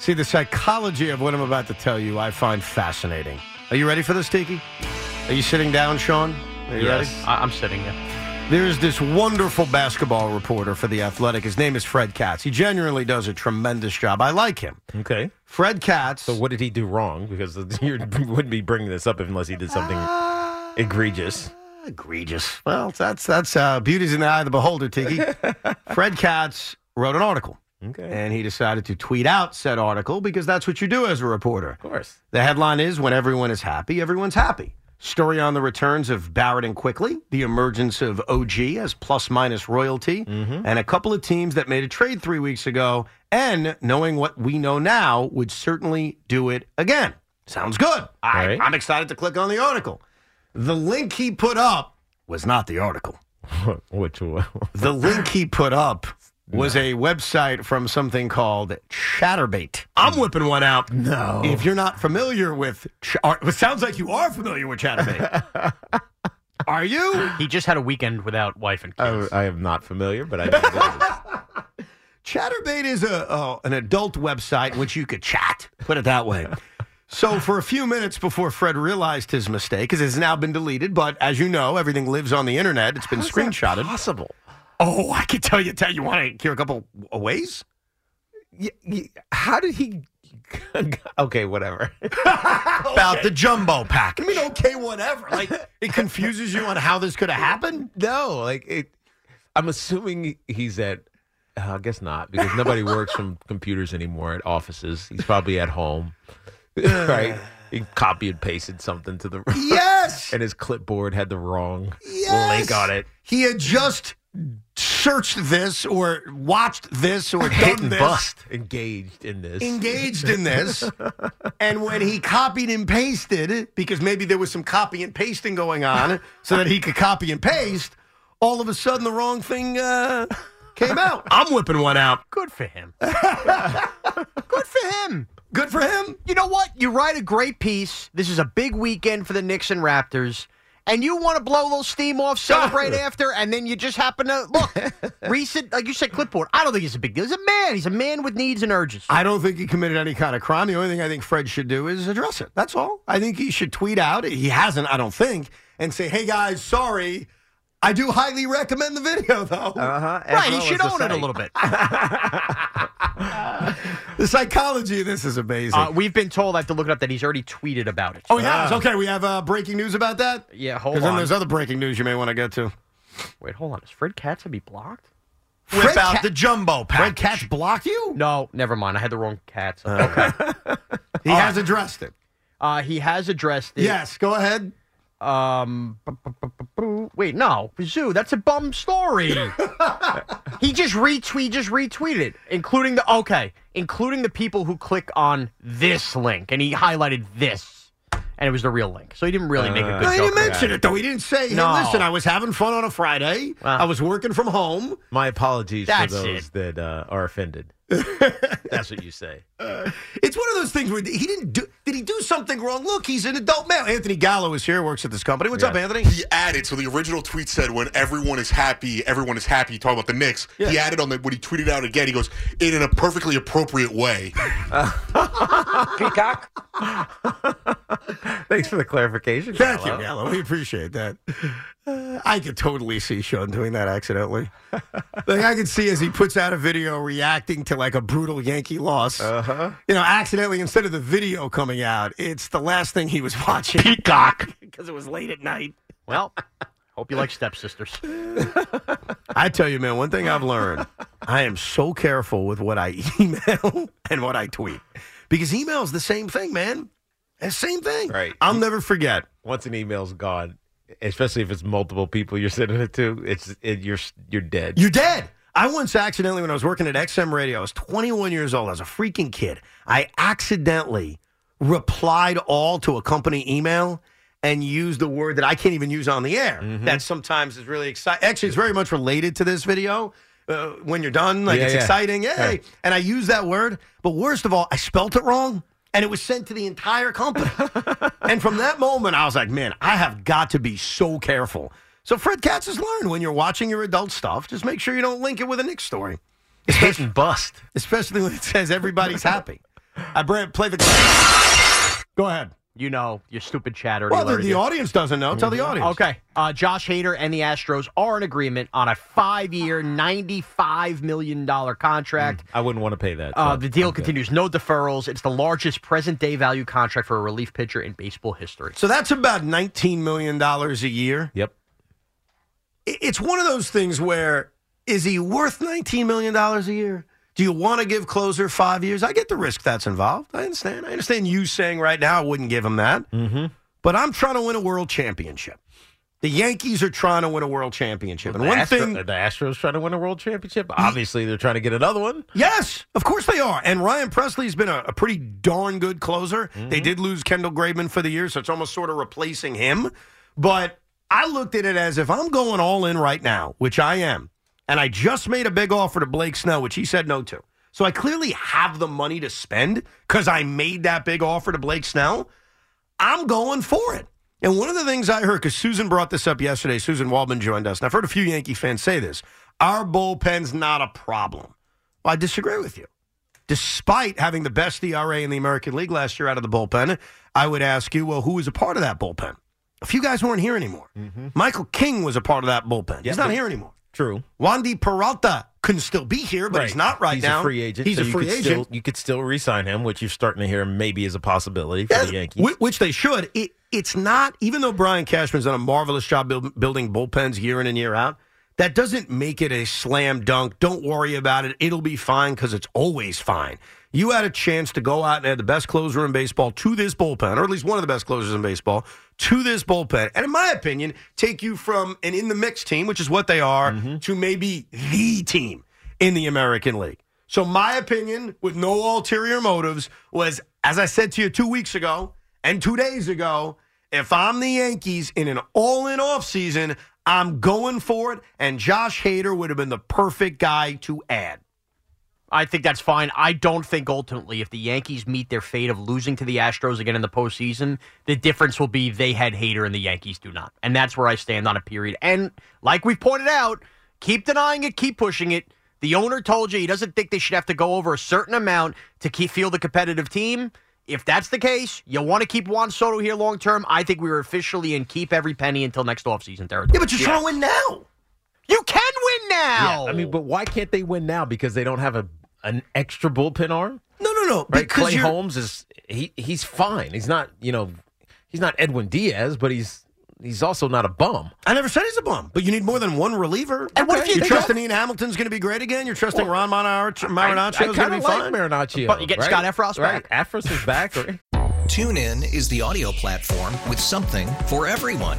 See, the psychology of what I'm about to tell you, I find fascinating. Are you ready for this, Tiki? Are you sitting down, Sean? Are you ready? I'm sitting here. There's this wonderful basketball reporter for The Athletic. His name is Fred Katz. He genuinely does a tremendous job. I like him. Okay. Fred Katz. So what did he do wrong? Because you wouldn't be bringing this up unless he did something egregious. Egregious. Well, that's beauty's in the eye of the beholder, Tiki. Fred Katz wrote an article. Okay. And he decided to tweet out said article because that's what you do as a reporter. Of course. The headline is, when everyone is happy, everyone's happy. Story on the returns of Barrett and Quickly, the emergence of OG as plus-minus royalty, and a couple of teams that made a trade 3 weeks ago, and knowing what we know now would certainly do it again. Sounds good. I'm excited to click on the article. The link he put up was not the article. Which one? The link he put up was a website from something called Chaturbate. I'm whipping one out. No. If you're not familiar with... it sounds like you are familiar with Chaturbate. Are you? He just had a weekend without wife and kids. I am not familiar, but I know it is. Chaturbate is an adult website in which you could chat. Put it that way. So for a few minutes before Fred realized his mistake, because it's now been deleted, but as you know, everything lives on the internet. It's been screenshotted. How is that possible? Oh, I can tell you. You want to hear a couple of ways? How did he? Okay, whatever. About the jumbo package. I mean, okay, whatever. Like, it confuses you on how this could have happened? No, like it. I'm assuming he's at. I guess not, because nobody works from computers anymore at offices. He's probably at home, right? He copied and pasted something to the. Yes. And his clipboard had the wrong link on it. He had just searched this or watched this or done this. Bust. Engaged in this. And when he copied and pasted, because maybe there was some copy and pasting going on so that he could copy and paste, all of a sudden the wrong thing came out. I'm whipping one out. Good for him. Good for him. You know what? You write a great piece. This is a big weekend for the Knicks and Raptors. And you want to blow a little steam off, celebrate after, and then you just happen to, look, recent, like you said, clipboard. I don't think it's a big deal. He's a man. He's a man with needs and urges. I don't think he committed any kind of crime. The only thing I think Fred should do is address it. That's all. I think he should tweet out. He hasn't, I don't think, and say, hey, guys, sorry. I do highly recommend the video, though. Uh-huh. Right, he should own it a little bit. The psychology of this is amazing. We've been told, I have to look it up, that he's already tweeted about it. Oh, yeah. Okay, we have breaking news about that? Yeah, hold on. Because then there's other breaking news you may want to get to. Wait, hold on. Is Fred Katz going to be blocked? Fred about the jumbo package. Fred Katz blocked you? No, never mind. I had the wrong Katz. Okay. He has addressed it. He has addressed it. Yes, go ahead. Wait, no, Zoo, that's a bum story. He just retweeted it, including the people who click on this link, and he highlighted this, and it was the real link. So he didn't really make a good joke. He didn't mention it, though. He didn't say, hey, listen, I was having fun on a Friday. I was working from home. My apologies for those that are offended. That's what you say. It's one of those things where did he do something wrong? Look, he's an adult man. Anthony Gallo is here, works at this company. What's up, Anthony? He added, so the original tweet said, when everyone is happy, talking about the Knicks. Yes. He added on that when he tweeted out again, he goes, in a perfectly appropriate way. Peacock? Thanks for the clarification. Thank you, Gallo. We appreciate that. I could totally see Sean doing that accidentally. Like, I could see as he puts out a video reacting to, like, a brutal Yankee loss. Uh-huh. You know, accidentally, instead of the video coming out, it's the last thing he was watching. Peacock. Because it was late at night. Well, hope you like stepsisters. I tell you, man, one thing I've learned, I am so careful with what I email and what I tweet. Because email is the same thing, man. The same thing. Right. I'll never forget. Once an email's gone, especially if it's multiple people you're sending it to, you're dead. You're dead. I once accidentally, when I was working at XM Radio, I was 21 years old. I was a freaking kid. I accidentally replied all to a company email and used a word that I can't even use on the air. Mm-hmm. That sometimes is really exciting. Actually, it's very much related to this video. When you're done, exciting. Yay. Hey. And I used that word. But worst of all, I spelt it wrong. And it was sent to the entire company. And from that moment, I was like, man, I have got to be so careful. So Fred Katz has learned, when you're watching your adult stuff, just make sure you don't link it with a Knicks story. It's hit and bust. Especially when it says everybody's happy. Play the clip. Go ahead. You know, your stupid chatter. Well, the audience doesn't know. Tell the audience. Okay. Josh Hader and the Astros are in agreement on a 5-year, $95 million contract. I wouldn't want to pay that. The deal continues. No deferrals. It's the largest present-day value contract for a relief pitcher in baseball history. So that's about $19 million a year. Yep. It's one of those things where, is he worth $19 million a year? Do you want to give closer 5 years? I get the risk that's involved. I understand. I understand you saying right now I wouldn't give him that. Mm-hmm. But I'm trying to win a world championship. The Yankees are trying to win a world championship. Well, and the Astros trying to win a world championship? Obviously, they're trying to get another one. Yes, of course they are. And Ryan Presley's been a pretty darn good closer. Mm-hmm. They did lose Kendall Graveman for the year, so it's almost sort of replacing him. But I looked at it as, if I'm going all in right now, which I am, and I just made a big offer to Blake Snell, which he said no to. So I clearly have the money to spend because I made that big offer to Blake Snell. I'm going for it. And one of the things I heard, because Susan brought this up yesterday, Susan Waldman joined us, and I've heard a few Yankee fans say this: our bullpen's not a problem. Well, I disagree with you. Despite having the best ERA in the American League last year out of the bullpen, I would ask you, well, who was a part of that bullpen? A few guys weren't here anymore. Mm-hmm. Michael King was a part of that bullpen. Yep. He's not here anymore. True. Wandy Peralta couldn't still be here, but he's not now. He's a free agent. You could still re-sign him, which you're starting to hear maybe is a possibility for the Yankees. Which they should. It's not, even though Brian Cashman's done a marvelous job building bullpens year in and year out, that doesn't make it a slam dunk. Don't worry about it. It'll be fine, because it's always fine. You had a chance to go out and add the best closer in baseball to this bullpen, or at least one of the best closers in baseball, to this bullpen. And in my opinion, take you from an in-the-mix team, which is what they are, to maybe the team in the American League. So my opinion, with no ulterior motives, was, as I said to you 2 weeks ago and 2 days ago, if I'm the Yankees in an all-in offseason, I'm going for it, and Josh Hader would have been the perfect guy to add. I think that's fine. I don't think ultimately, if the Yankees meet their fate of losing to the Astros again in the postseason, the difference will be they had Hader and the Yankees do not. And that's where I stand on a period. And like we've pointed out, keep denying it, keep pushing it. The owner told you he doesn't think they should have to go over a certain amount to field a competitive team. If that's the case, you'll want to keep Juan Soto here long term. I think we were officially in keep every penny until next offseason territory. Yeah, but you're trying to win now. You can win now. Yeah, I mean, but why can't they win now? Because they don't have an extra bullpen arm? No. Right? Because Clay Holmes is he's fine. He's not, he's not Edwin Diaz, but he's also not a bum. I never said he's a bum, but you need more than one reliever. And what if you're trusting Ian Hamilton's going to be great again? You're trusting Ron Marinaccio is going to be fine. Marinaccio, but you get Scott Effross back. Right. Effross is back. Right? TuneIn is the audio platform with something for everyone.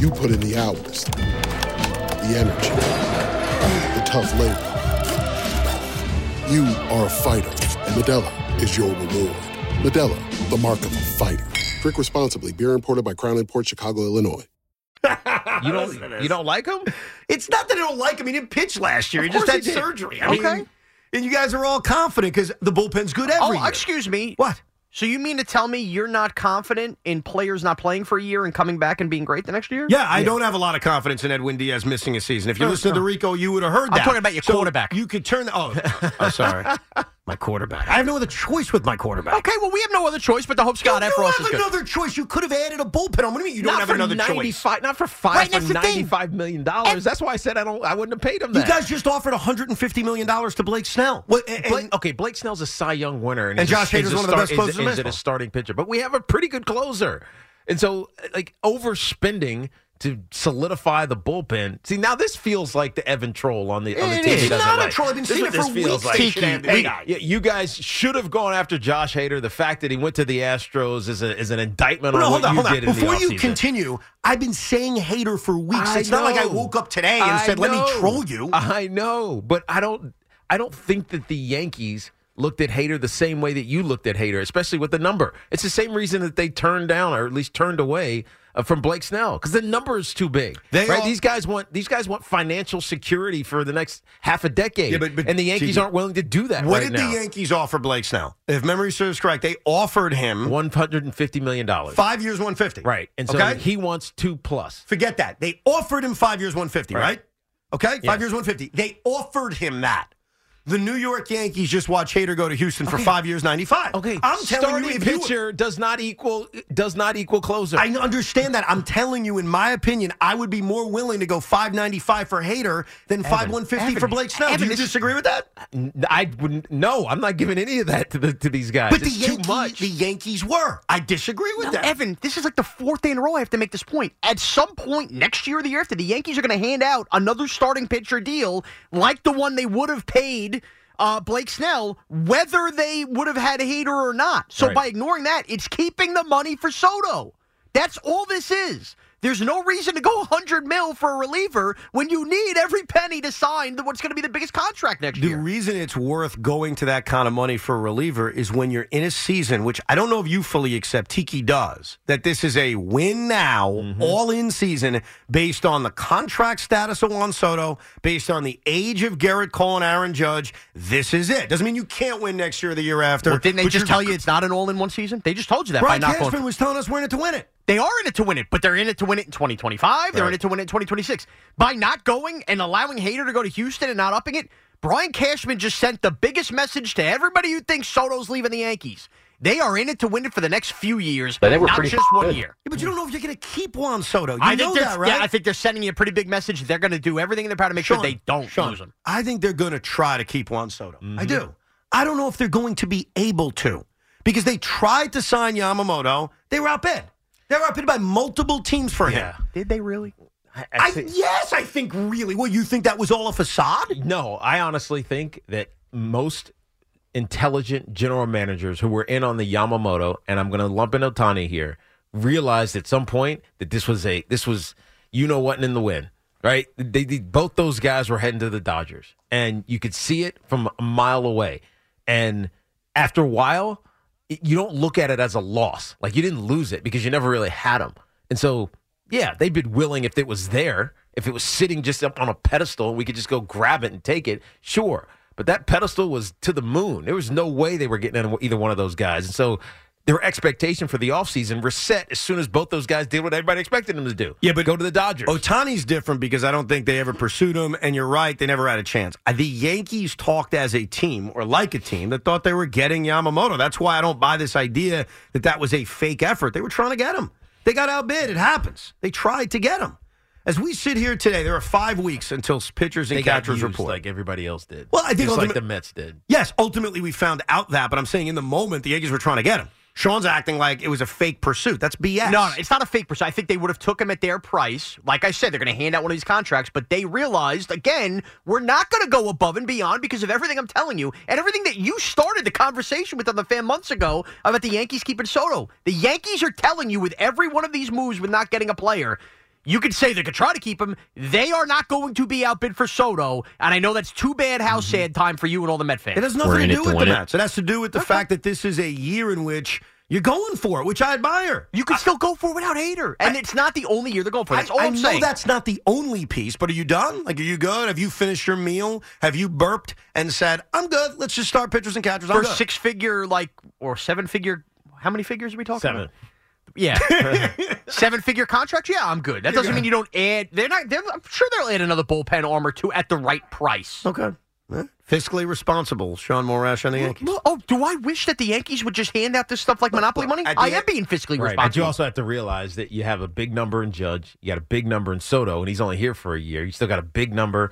You put in the hours, the energy, the tough labor. You are a fighter, and Modelo is your reward. Modelo, the mark of a fighter. Drink responsibly. Beer imported by Crown Imports, Chicago, Illinois. You don't like him? It's not that I don't like him. He didn't pitch last year. He just had surgery. I mean, and you guys are all confident because the bullpen's good every year. Oh, excuse me. What? So you mean to tell me you're not confident in players not playing for a year and coming back and being great the next year? Yeah, I don't have a lot of confidence in Edwin Diaz missing a season. If you listened to Rico, you would have heard that. I'm talking about your quarterback. You could turn the... Oh, sorry. My quarterback. I have no other choice with my quarterback. Okay, well, we have no other choice but to hope Scott Effross is good. You don't have another choice. You could have added a bullpen. What do you mean you don't have another choice? Not for $5 for $95 million. That's why I said I wouldn't have paid him that. You guys just offered $150 million to Blake Snell. Well, Blake Snell's a Cy Young winner. And Josh Hader is one of the best closers in baseball. He's a starting pitcher. But we have a pretty good closer. And so, overspending to solidify the bullpen. See, now this feels like the Evan troll on the team. It's not a troll. I've been seeing it for weeks. You guys should have gone after Josh Hader. The fact that he went to the Astros is an indictment on what you did in the offseason. Before you continue, I've been saying Hader for weeks. It's not like I woke up today and said, let me troll you. I know, but I don't think that the Yankees looked at Hader the same way that you looked at Hader, especially with the number. It's the same reason that they turned down, or at least turned away, from Blake Snell, because the number is too big. These guys want financial security for the next half a decade, and the Yankees aren't willing to do that right now. What did the Yankees offer Blake Snell? If memory serves correct, they offered him $150 million. 5 years, $150. Right, and so he wants 2+. Forget that. They offered him 5 years, $150, right? Okay, yes. 5 years, $150. They offered him that. The New York Yankees just watch Hader go to Houston for 5 years, $95. Okay, I'm telling you, pitcher does not equal closer. I understand that. I'm telling you, in my opinion, I would be more willing to go $595 for Hader than $5,150 for Blake Snell. Do you disagree with that? I wouldn't. No, I'm not giving any of that to these guys. But it's too much. The Yankees were. I disagree with that. Evan, this is like the fourth day in a row I have to make this point. At some point next year or the year after, the Yankees are going to hand out another starting pitcher deal like the one they would have paid Blake Snell, whether they would have had Hader or not. So by ignoring that, it's keeping the money for Soto. That's all this is. There's no reason to go $100 million for a reliever when you need every penny to sign what's going to be the biggest contract next year. The reason it's worth going to that kind of money for a reliever is when you're in a season, which I don't know if you fully accept, Tiki does, that this is a win now, all-in season based on the contract status of Juan Soto, based on the age of Gerrit Cole and Aaron Judge. This is it. Doesn't mean you can't win next year or the year after. Well, didn't they just tell you it's not an all-in-one season? They just told you that. Brian Cashman was telling us we're in it to win it. They are in it to win it, but they're in it to win it in 2025. They're in it to win it in 2026. By not going and allowing Hader to go to Houston and not upping it, Brian Cashman just sent the biggest message to everybody who thinks Soto's leaving the Yankees. They are in it to win it for the next few years, not just 1 year. Yeah, but you don't know if you're going to keep Juan Soto. You know that, right? Yeah, I think they're sending you a pretty big message. They're going to do everything in their power to make sure they don't lose him. I think they're going to try to keep Juan Soto. Mm-hmm. I do. I don't know if they're going to be able to, because they tried to sign Yamamoto. They were outbid. They were outbid by multiple teams for him. Did they really? I think really. Well, you think that was all a facade? No, I honestly think that most intelligent general managers who were in on the Yamamoto, and I'm going to lump in Ohtani here, realized at some point that this was you-know-what in the wind, right? Both those guys were heading to the Dodgers, and you could see it from a mile away. And after a while, you don't look at it as a loss. Like, you didn't lose it because you never really had them. And so, yeah, they'd been willing if it was there, if it was sitting just up on a pedestal and we could just go grab it and take it, sure. But that pedestal was to the moon. There was no way they were getting in either one of those guys. And so their expectation for the offseason reset as soon as both those guys did what everybody expected them to do. Yeah, but go to the Dodgers. Ohtani's different because I don't think they ever pursued him, and you're right, they never had a chance. The Yankees talked as a team, or like a team, that thought they were getting Yamamoto. That's why I don't buy this idea that was a fake effort. They were trying to get him. They got outbid. It happens. They tried to get him. As we sit here today, there are 5 weeks until pitchers and catchers report. Like everybody else did. Well, I think just like the Mets did. Yes, ultimately we found out that, but I'm saying in the moment the Yankees were trying to get him. Sean's acting like it was a fake pursuit. That's BS. No, it's not a fake pursuit. I think they would have took him at their price. Like I said, they're going to hand out one of these contracts, but they realized, again, we're not going to go above and beyond because of everything I'm telling you and everything that you started the conversation with on the fan months ago about the Yankees keeping Soto. The Yankees are telling you with every one of these moves with not getting a player, you could say they could try to keep him. They are not going to be outbid for Soto, and I know that's too bad. How sad time for you and all the Met fans. It has nothing to do with the Mets. It has to do with the fact that this is a year in which you're going for it, which I admire. You can still go for it without Hader, and it's not the only year they're going for it. That's all I'm saying. I know that's not the only piece, but are you done? Like, are you good? Have you finished your meal? Have you burped and said, I'm good, let's just start pitchers and catchers? I'm good. For six-figure, like, or seven-figure, how many figures are we talking about? Yeah. Seven-figure contract? Yeah, I'm good. That doesn't mean you don't add. I'm sure they'll add another bullpen arm or two at the right price. Okay. Fiscally responsible, Sean Morash and the Yankees. Oh, do I wish that the Yankees would just hand out this stuff like Monopoly money? I am being fiscally responsible. But you also have to realize that you have a big number in Judge. You got a big number in Soto, and he's only here for a year. You still got a big number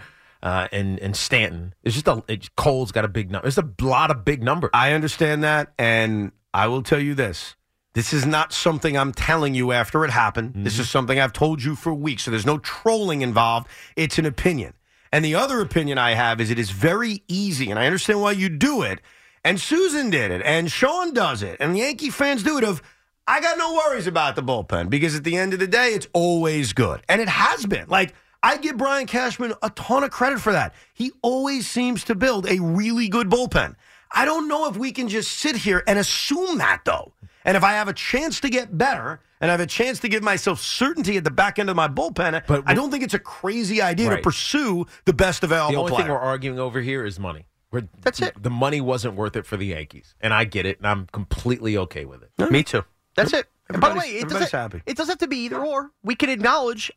in Stanton. It's just Cole's got a big number. There's a lot of big numbers. I understand that, and I will tell you this. This is not something I'm telling you after it happened. Mm-hmm. This is something I've told you for weeks, so there's no trolling involved. It's an opinion. And the other opinion I have is it is very easy, and I understand why you do it, and Susan did it, and Sean does it, and the Yankee fans do it, of I got no worries about the bullpen, because at the end of the day, it's always good. And it has been. Like, I give Brian Cashman a ton of credit for that. He always seems to build a really good bullpen. I don't know if we can just sit here and assume that, though. And if I have a chance to get better and I have a chance to give myself certainty at the back end of my bullpen, but I don't think it's a crazy idea to pursue the best available player. The only thing we're arguing over here is money. That's it. The money wasn't worth it for the Yankees. And I get it, and I'm completely okay with it. Yeah. Me too. That's it. And by the way, it doesn't have to be either or. We can acknowledge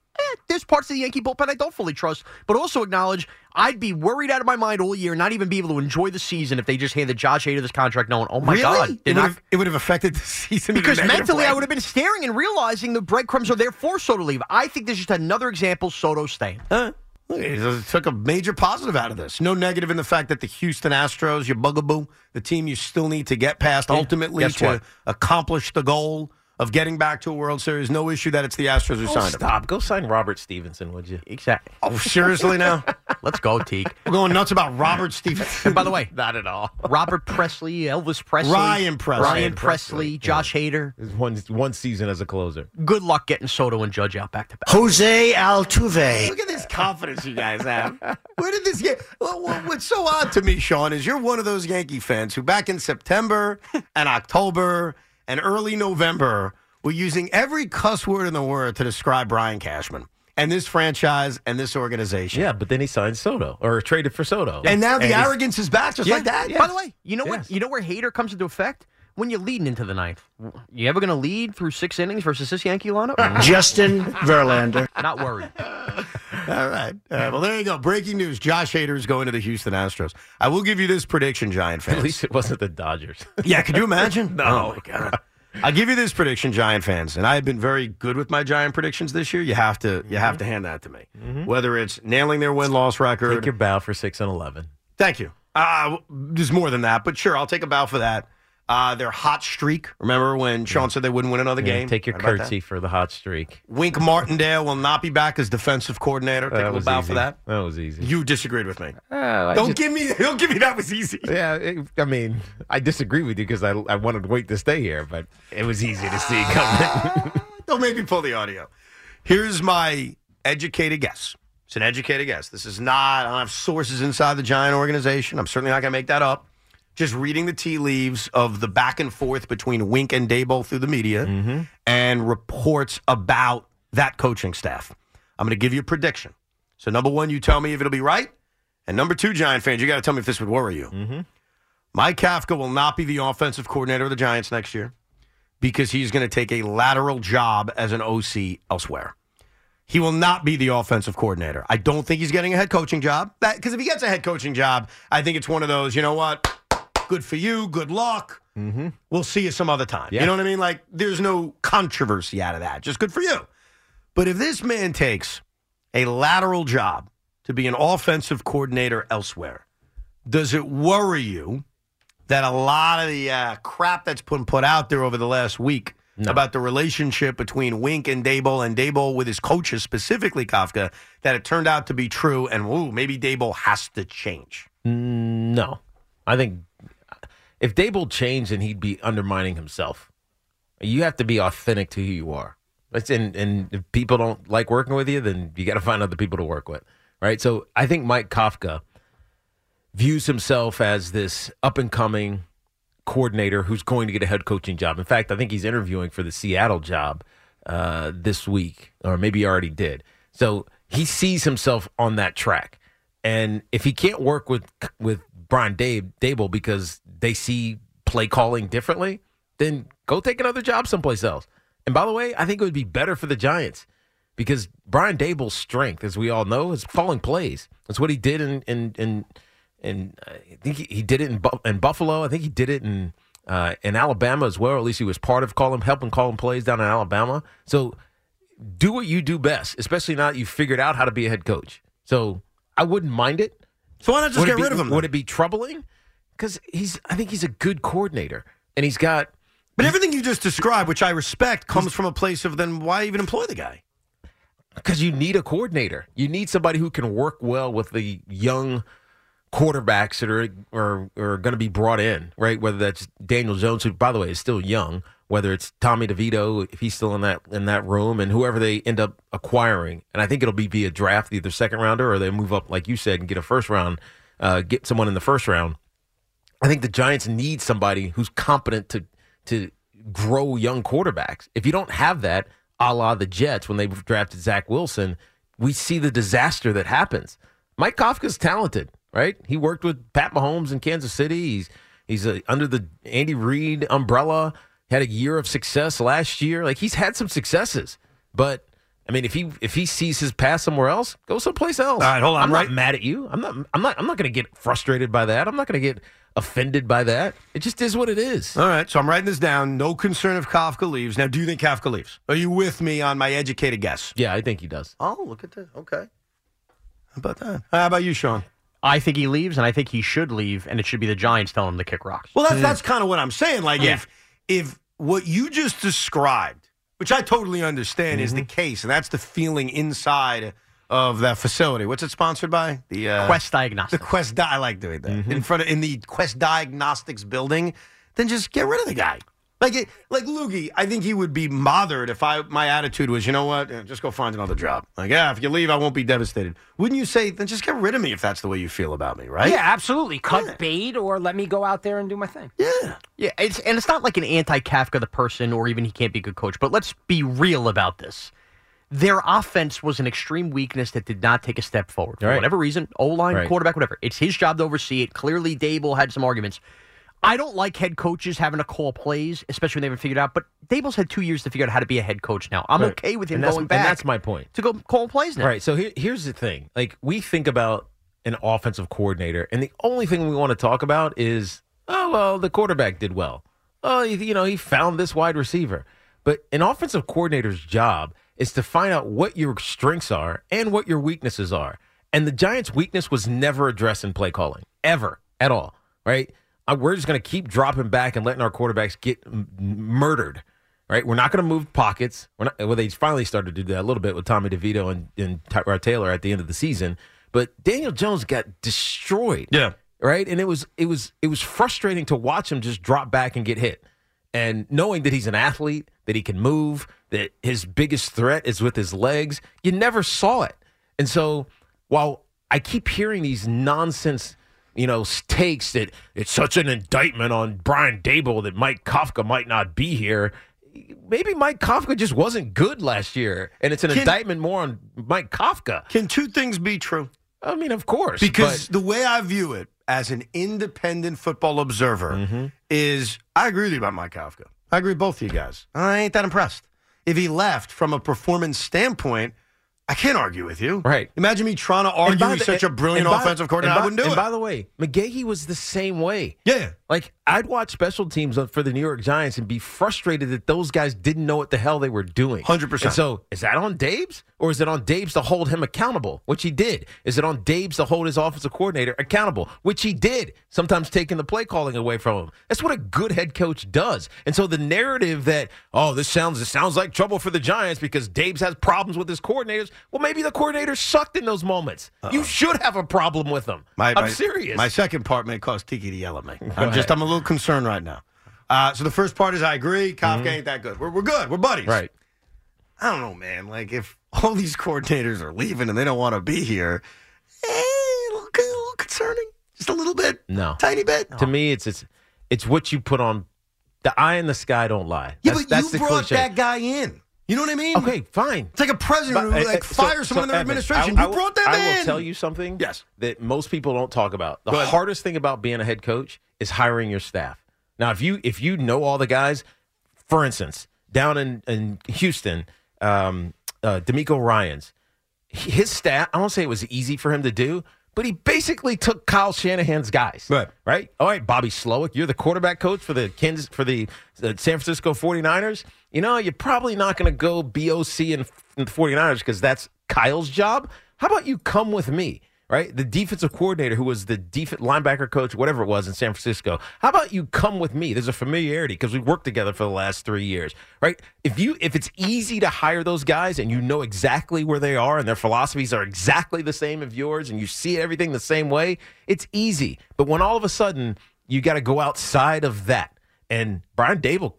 there's parts of the Yankee bullpen I don't fully trust, but also acknowledge I'd be worried out of my mind all year, not even be able to enjoy the season if they just handed Josh Hader this contract knowing, oh, my God. It would have affected the season. Because mentally I would have been staring and realizing the breadcrumbs are there for Soto to leave. I think there's just another example Soto staying. It took a major positive out of this. No negative in the fact that the Houston Astros, your bugaboo, the team you still need to get past ultimately to accomplish the goal of getting back to a World Series. No issue that it's the Astros who signed him. Stop. Go sign Robert Stevenson, would you? Exactly. Oh, seriously now? Let's go, Teague. We're going nuts about Robert Stevenson. And by the way, not at all. Robert Presley, Elvis Presley. Ryan Presley, Josh Hader. One season as a closer. Good luck getting Soto and Judge out back to back. Jose Altuve. Look at this confidence you guys have. Where did this get? Well, what's so odd to me, Sean, is you're one of those Yankee fans who back in September and October and early November, we're using every cuss word in the world to describe Brian Cashman and this franchise and this organization. Yeah, but then he signed Soto, or traded for Soto. And now the arrogance is back, just like that. Yes. By the way, you know what? You know where Hader comes into effect? When you're leading into the ninth. You ever going to lead through 6 innings versus this Yankee lineup? Justin Verlander. Not worried. All right. Well, there you go. Breaking news. Josh Hader is going to the Houston Astros. I will give you this prediction, Giant fans. At least it wasn't the Dodgers. Yeah, could you imagine? No. Oh, my God. I'll give you this prediction, Giant fans, and I have been very good with my Giant predictions this year. You have to hand that to me. Mm-hmm. Whether it's nailing their win-loss record. Take your bow for 6-11. Thank you. There's more than that, but sure, I'll take a bow for that. Their hot streak. Remember when Sean said they wouldn't win another game? Take your curtsy for the hot streak. Wink Martindale will not be back as defensive coordinator. Take a little bow for that. That was easy. You disagreed with me. Don't give me that was easy. Yeah, I mean, I disagree with you because I wanted to wait to stay here, but it was easy to see coming. Don't make me pull the audio. Here's my educated guess. It's an educated guess. This is not, I don't have sources inside the Giant organization. I'm certainly not going to make that up. Just reading the tea leaves of the back and forth between Wink and Daboll through the media and reports about that coaching staff. I'm going to give you a prediction. So, number one, you tell me if it'll be right. And number two, Giant fans, you got to tell me if this would worry you. Mm-hmm. Mike Kafka will not be the offensive coordinator of the Giants next year because he's going to take a lateral job as an OC elsewhere. He will not be the offensive coordinator. I don't think he's getting a head coaching job. Because if he gets a head coaching job, I think it's one of those, you know what? Good for you. Good luck. Mm-hmm. We'll see you some other time. Yeah. You know what I mean? Like, there's no controversy out of that. Just good for you. But if this man takes a lateral job to be an offensive coordinator elsewhere. Does it worry you that a lot of the crap that's been put out there over the last week about the relationship between Wink and Daboll with his coaches, specifically Kafka, that it turned out to be true and, ooh, maybe Daboll has to change? No. I think if Daboll changed, then he'd be undermining himself. You have to be authentic to who you are. And if people don't like working with you, then you got to find other people to work with, right? So I think Mike Kafka views himself as this up-and-coming coordinator who's going to get a head coaching job. In fact, I think he's interviewing for the Seattle job this week, or maybe he already did. So he sees himself on that track. And if he can't work with Brian Daboll because they see play calling differently, then go take another job someplace else. And by the way, I think it would be better for the Giants because Brian Daboll's strength, as we all know, is calling plays. That's what he did in I think he did it in Buffalo. I think he did it in Alabama as well. Or at least he was part of helping calling plays down in Alabama. So do what you do best, especially now that you've figured out how to be a head coach. So I wouldn't mind it. So why not just get rid of him? Would it be troubling? Because I think he's a good coordinator, and he's got. But everything you just described, which I respect, comes from a place of then why even employ the guy? Because you need a coordinator. You need somebody who can work well with the young quarterbacks that are going to be brought in, right? Whether that's Daniel Jones, who, by the way, is still young, whether it's Tommy DeVito, if he's still in that room, and whoever they end up acquiring. And I think it'll be via draft, either second-rounder or they move up, like you said, and get a first-round, get someone in the first round. I think the Giants need somebody who's competent to grow young quarterbacks. If you don't have that, a la the Jets, when they drafted Zach Wilson, we see the disaster that happens. Mike Kafka's talented, right? He worked with Pat Mahomes in Kansas City. He's under the Andy Reid umbrella, had a year of success last year. Like, he's had some successes. But, I mean, if he sees his path somewhere else, go someplace else. All right, hold on. I'm not mad at you. I'm not going to get frustrated by that. I'm not going to get offended by that. It just is what it is. All right, so I'm writing this down. No concern if Kafka leaves. Now, do you think Kafka leaves? Are you with me on my educated guess? Yeah, I think he does. Oh, look at that. Okay. How about that? How about you, Sean? I think he leaves, and I think he should leave, and it should be the Giants telling him to kick rocks. Well, that's kind of what I'm saying. Like, if what you just described, which I totally understand, is the case, and that's the feeling inside of that facility. What's it sponsored by? The Quest Diagnostics. I like doing that. In the Quest Diagnostics building, then just get rid of the guy. Like Loogie, I think he would be bothered if my attitude was, you know what, just go find another job. Like, if you leave, I won't be devastated. Wouldn't you say, then just get rid of me if that's the way you feel about me, right? Yeah, absolutely. Cut bait or let me go out there and do my thing. Yeah. Yeah, it's not like an anti-Kafka the person or even he can't be a good coach, but let's be real about this. Their offense was an extreme weakness that did not take a step forward. For whatever reason, O-line, quarterback, whatever. It's his job to oversee it. Clearly, Daboll had some arguments. I don't like head coaches having to call plays, especially when they haven't figured out. But Daboll's had 2 years to figure out how to be a head coach now. I'm okay with him going back. And that's my point. To go call plays now. Right, so here's the thing. Like, we think about an offensive coordinator, and the only thing we want to talk about is, oh, well, the quarterback did well. Oh, you know, he found this wide receiver. But an offensive coordinator's job is to find out what your strengths are and what your weaknesses are. And the Giants' weakness was never addressed in play calling, ever, at all, right? We're just going to keep dropping back and letting our quarterbacks get murdered, right? We're not going to move pockets. Well, they finally started to do that a little bit with Tommy DeVito and Tyrod Taylor at the end of the season. But Daniel Jones got destroyed, right? And it was frustrating to watch him just drop back and get hit. And knowing that he's an athlete, that he can move, that his biggest threat is with his legs, you never saw it. And so while I keep hearing these nonsense, takes that it's such an indictment on Brian Daboll that Mike Kafka might not be here, maybe Mike Kafka just wasn't good last year, and it's an indictment more on Mike Kafka. Can two things be true? I mean, of course. Because the way I view it, as an independent football observer, is I agree with you about Mike Kafka. I agree with both of you guys. I ain't that impressed. If he left from a performance standpoint, I can't argue with you. Right. Imagine me trying to argue he's such a brilliant offensive coordinator. I wouldn't do it. And by the way, McGahee was the same way. Yeah. Like, I'd watch special teams for the New York Giants and be frustrated that those guys didn't know what the hell they were doing. 100%. And so, is that on Daboll? Or is it on Daboll to hold him accountable, which he did? Is it on Daboll to hold his offensive coordinator accountable, which he did, sometimes taking the play calling away from him? That's what a good head coach does. And so the narrative that, oh, this sounds like trouble for the Giants because Daboll has problems with his coordinators. Well, maybe the coordinator sucked in those moments. Uh-oh. You should have a problem with them. I'm serious. My second part may cause Tiki to yell at me. I'm a little concerned right now. So the first part is I agree. Kafka ain't that good. We're good. We're buddies. Right. I don't know, man. Like, if all these coordinators are leaving and they don't want to be here, a little concerning. Just a little bit. No. Tiny bit. No. To me, it's what you put on. The eye in the sky don't lie. Yeah, that's you brought that guy in. You know what I mean? Okay, fine. It's like a president who fires someone in their administration. You brought that in. I will tell you something that most people don't talk about. The hardest thing about being a head coach is hiring your staff. Now, if you know all the guys, for instance, down in Houston, DeMeco Ryans, his staff, I won't say it was easy for him to do, but he basically took Kyle Shanahan's guys. Right? All right, Bobby Slowick, you're the quarterback coach for the San Francisco 49ers. You know, you're probably not going to go BOC in the 49ers because that's Kyle's job. How about you come with me? Right, the defensive coordinator who was the linebacker coach, whatever it was, in San Francisco. How about you come with me? There's a familiarity because we worked together for the last 3 years, right? If it's easy to hire those guys and you know exactly where they are and their philosophies are exactly the same as yours and you see everything the same way, it's easy. But when all of a sudden you got to go outside of that, and Brian Daboll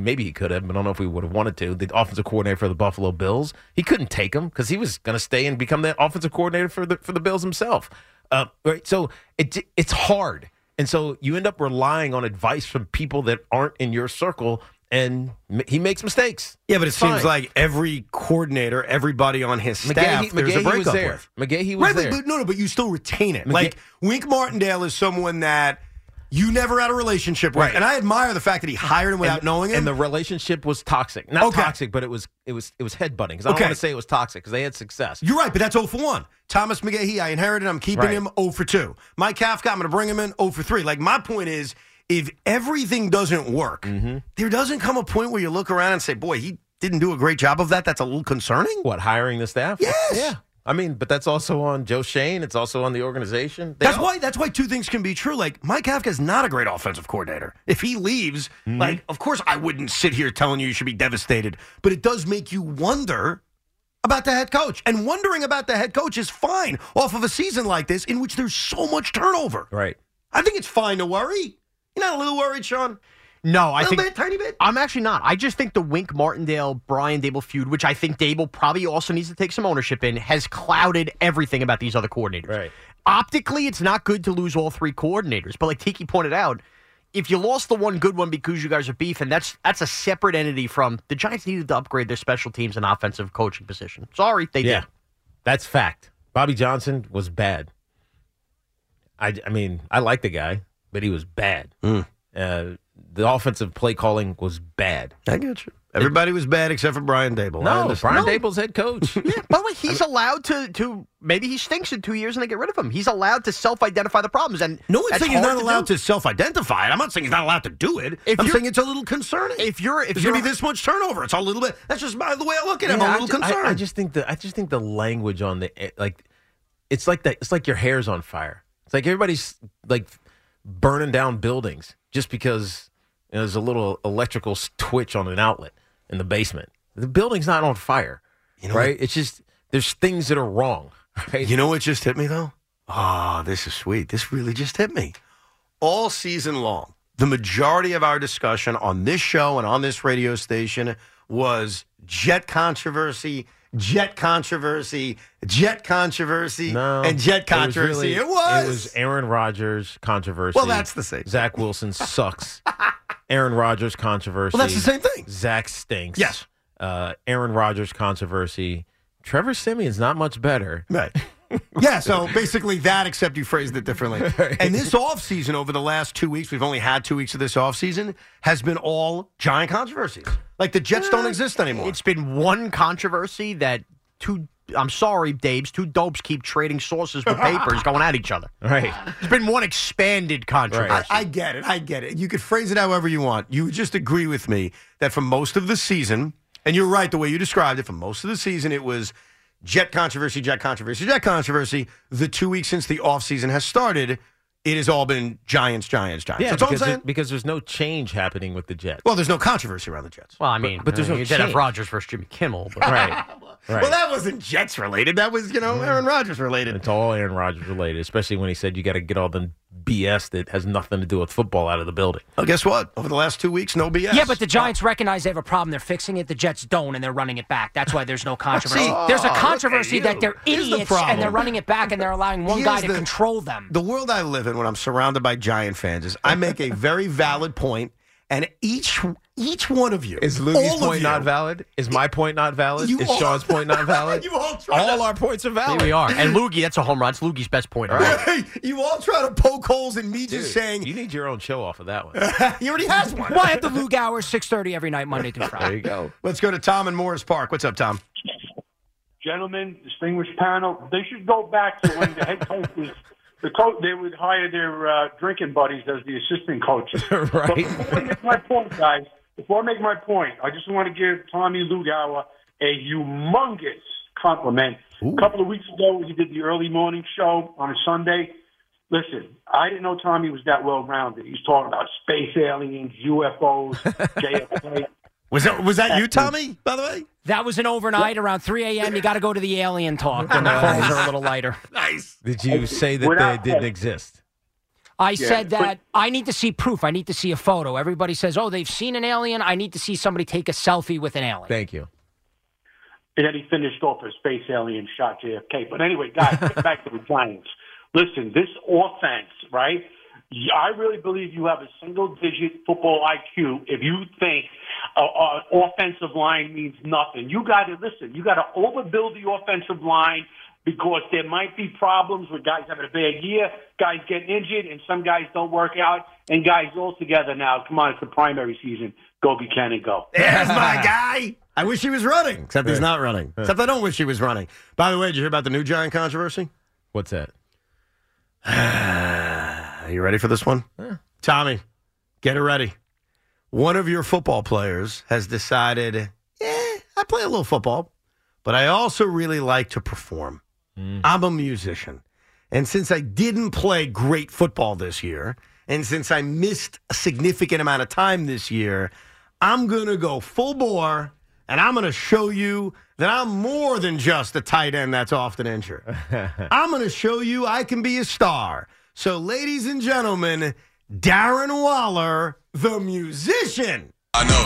maybe he could have, but I don't know if we would have wanted to, the offensive coordinator for the Buffalo Bills. He couldn't take him because he was going to stay and become the offensive coordinator for the Bills himself. Right? So it's hard. And so you end up relying on advice from people that aren't in your circle, and he makes mistakes. Yeah, but it seems like every coordinator, everybody on his staff, there's a breakup with. McGahee was there. But you still retain it. Like, Wink Martindale is someone that you never had a relationship with. Right. And I admire the fact that he hired him without knowing him. And the relationship was toxic. Not toxic, but it was headbutting. Because I don't want to say it was toxic, because they had success. You're right, but that's 0 for 1. Thomas McGahee, I inherited. I'm keeping him 0 for 2. Mike Kafka, I'm going to bring him in 0 for 3. Like, my point is, if everything doesn't work, there doesn't come a point where you look around and say, boy, he didn't do a great job of that. That's a little concerning. What, hiring the staff? Yes. Yeah. I mean, but that's also on Joe Shane. It's also on the organization. That's why two things can be true. Like, Mike Kafka is not a great offensive coordinator. If he leaves, of course I wouldn't sit here telling you should be devastated. But it does make you wonder about the head coach. And wondering about the head coach is fine off of a season like this in which there's so much turnover. Right. I think it's fine to worry. You're not a little worried, Sean? No, I think a tiny bit. I'm actually not. I just think the Wink Martindale, Brian Daboll feud, which I think Daboll probably also needs to take some ownership in, has clouded everything about these other coordinators. Right. Optically, it's not good to lose all three coordinators. But like Tiki pointed out, if you lost the one good one because you guys are beefing, that's a separate entity from the Giants needed to upgrade their special teams and offensive coaching position. Sorry, they did. That's fact. Bobby Johnson was bad. I mean, I like the guy, but he was bad. The offensive play calling was bad. I get you. Everybody was bad except for Brian Daboll. No, Brian Daboll's head coach. Yeah, by the way, he's allowed to maybe he stinks in 2 years and they get rid of him. He's allowed to self-identify the problems. And no one's saying he's not allowed to self-identify it. I'm not saying he's not allowed to do it. I'm saying it's a little concerning. If there's going to be this much turnover, it's a little bit. That's just by the way I look at it. I'm a little concerned. I just think the language on the it's like your hair's on fire. It's like everybody's like burning down buildings just because there's a little electrical twitch on an outlet in the basement. The building's not on fire, right? It's just there's things that are wrong. Right? You know what just hit me, though? Ah, this is sweet. This really just hit me. All season long, the majority of our discussion on this show and on this radio station was jet controversy. It was Aaron Rodgers controversy. Well, that's the same. Zach Wilson sucks. Aaron Rodgers controversy. Well, that's the same thing. Zach stinks. Yes. Aaron Rodgers controversy. Trevor Siemian's not much better. Right. Yeah, so basically that, except you phrased it differently. Right. And this offseason, over the last 2 weeks, we've only had 2 weeks of this offseason, has been all giant controversies. Like the Jets don't exist anymore. It's been one controversy that two dopes keep trading sources with papers going at each other. Right. It's been one expanded controversy. Right. I get it. You could phrase it however you want. You would just agree with me that for most of the season, And you're right, the way you described it, for most of the season, it was jet controversy. The 2 weeks since the offseason has started, it has all been Giants. Yeah, that's all I'm saying. Because there's no change happening with the Jets. Well, there's no controversy around the Jets. Well, I mean, but there's no change. You did have Rodgers versus Jimmy Kimmel. But right. Well, that wasn't Jets related. That was, Aaron Rodgers related. It's all Aaron Rodgers related, especially when he said you got to get all the BS that has nothing to do with football out of the building. Well, guess what? Over the last 2 weeks, no BS. Yeah, but the Giants recognize they have a problem. They're fixing it. The Jets don't, and they're running it back. That's why there's no controversy. There's a controversy that they're idiots, and they're running it back, and they're allowing one guy to control them. The world I live in when I'm surrounded by Giant fans is I make a very valid point, and each one of you. Is Lugi's point not valid? Is my point not valid? Is Shaw's point not valid? All our points are valid. Here we are. And Lugi, that's a home run. It's Lugi's best point. All right. You all try to poke holes in me just saying. You need your own show off of that one. He already has one. Well, I have the Lug Hour, 6:30 every night, Monday through Friday. There you go. Let's go to Tom in Morris Park. What's up, Tom? Gentlemen, distinguished panel, they should go back to when the head coach was. They would hire their drinking buddies as the assistant coaches. Right. Before I make my point, guys, I just want to give Tommy Lugauer a humongous compliment. Ooh. A couple of weeks ago, he did the early morning show on a Sunday. Listen, I didn't know Tommy was that well-rounded. He's talking about space aliens, UFOs, JFK. Was that you, Tommy, by the way? That was an overnight around 3 a.m. You got to go to the alien talk when the phones are a little lighter. Nice. Did you say that they didn't exist? I said that I need to see proof. I need to see a photo. Everybody says, oh, they've seen an alien. I need to see somebody take a selfie with an alien. Thank you. And then he finished off a space alien shot JFK. But anyway, guys, get back to the Giants. Listen, this offense, right? I really believe you have a single-digit football IQ if you think offensive line means nothing. You got to listen. You got to overbuild the offensive line because there might be problems with guys having a bad year, guys getting injured, and some guys don't work out, and guys all together now. Come on, it's the primary season. Go Buchanan, go. There's my guy. I wish he was running, except he's not running. Except I don't wish he was running. By the way, did you hear about the new Giant controversy? What's that? Are you ready for this one? Yeah. Tommy, get it ready. One of your football players has decided, I play a little football, but I also really like to perform. I'm a musician. And since I didn't play great football this year, and since I missed a significant amount of time this year, I'm going to go full bore, and I'm going to show you that I'm more than just a tight end that's often injured. I'm going to show you I can be a star. So, ladies and gentlemen, Darren Waller, the musician. I know.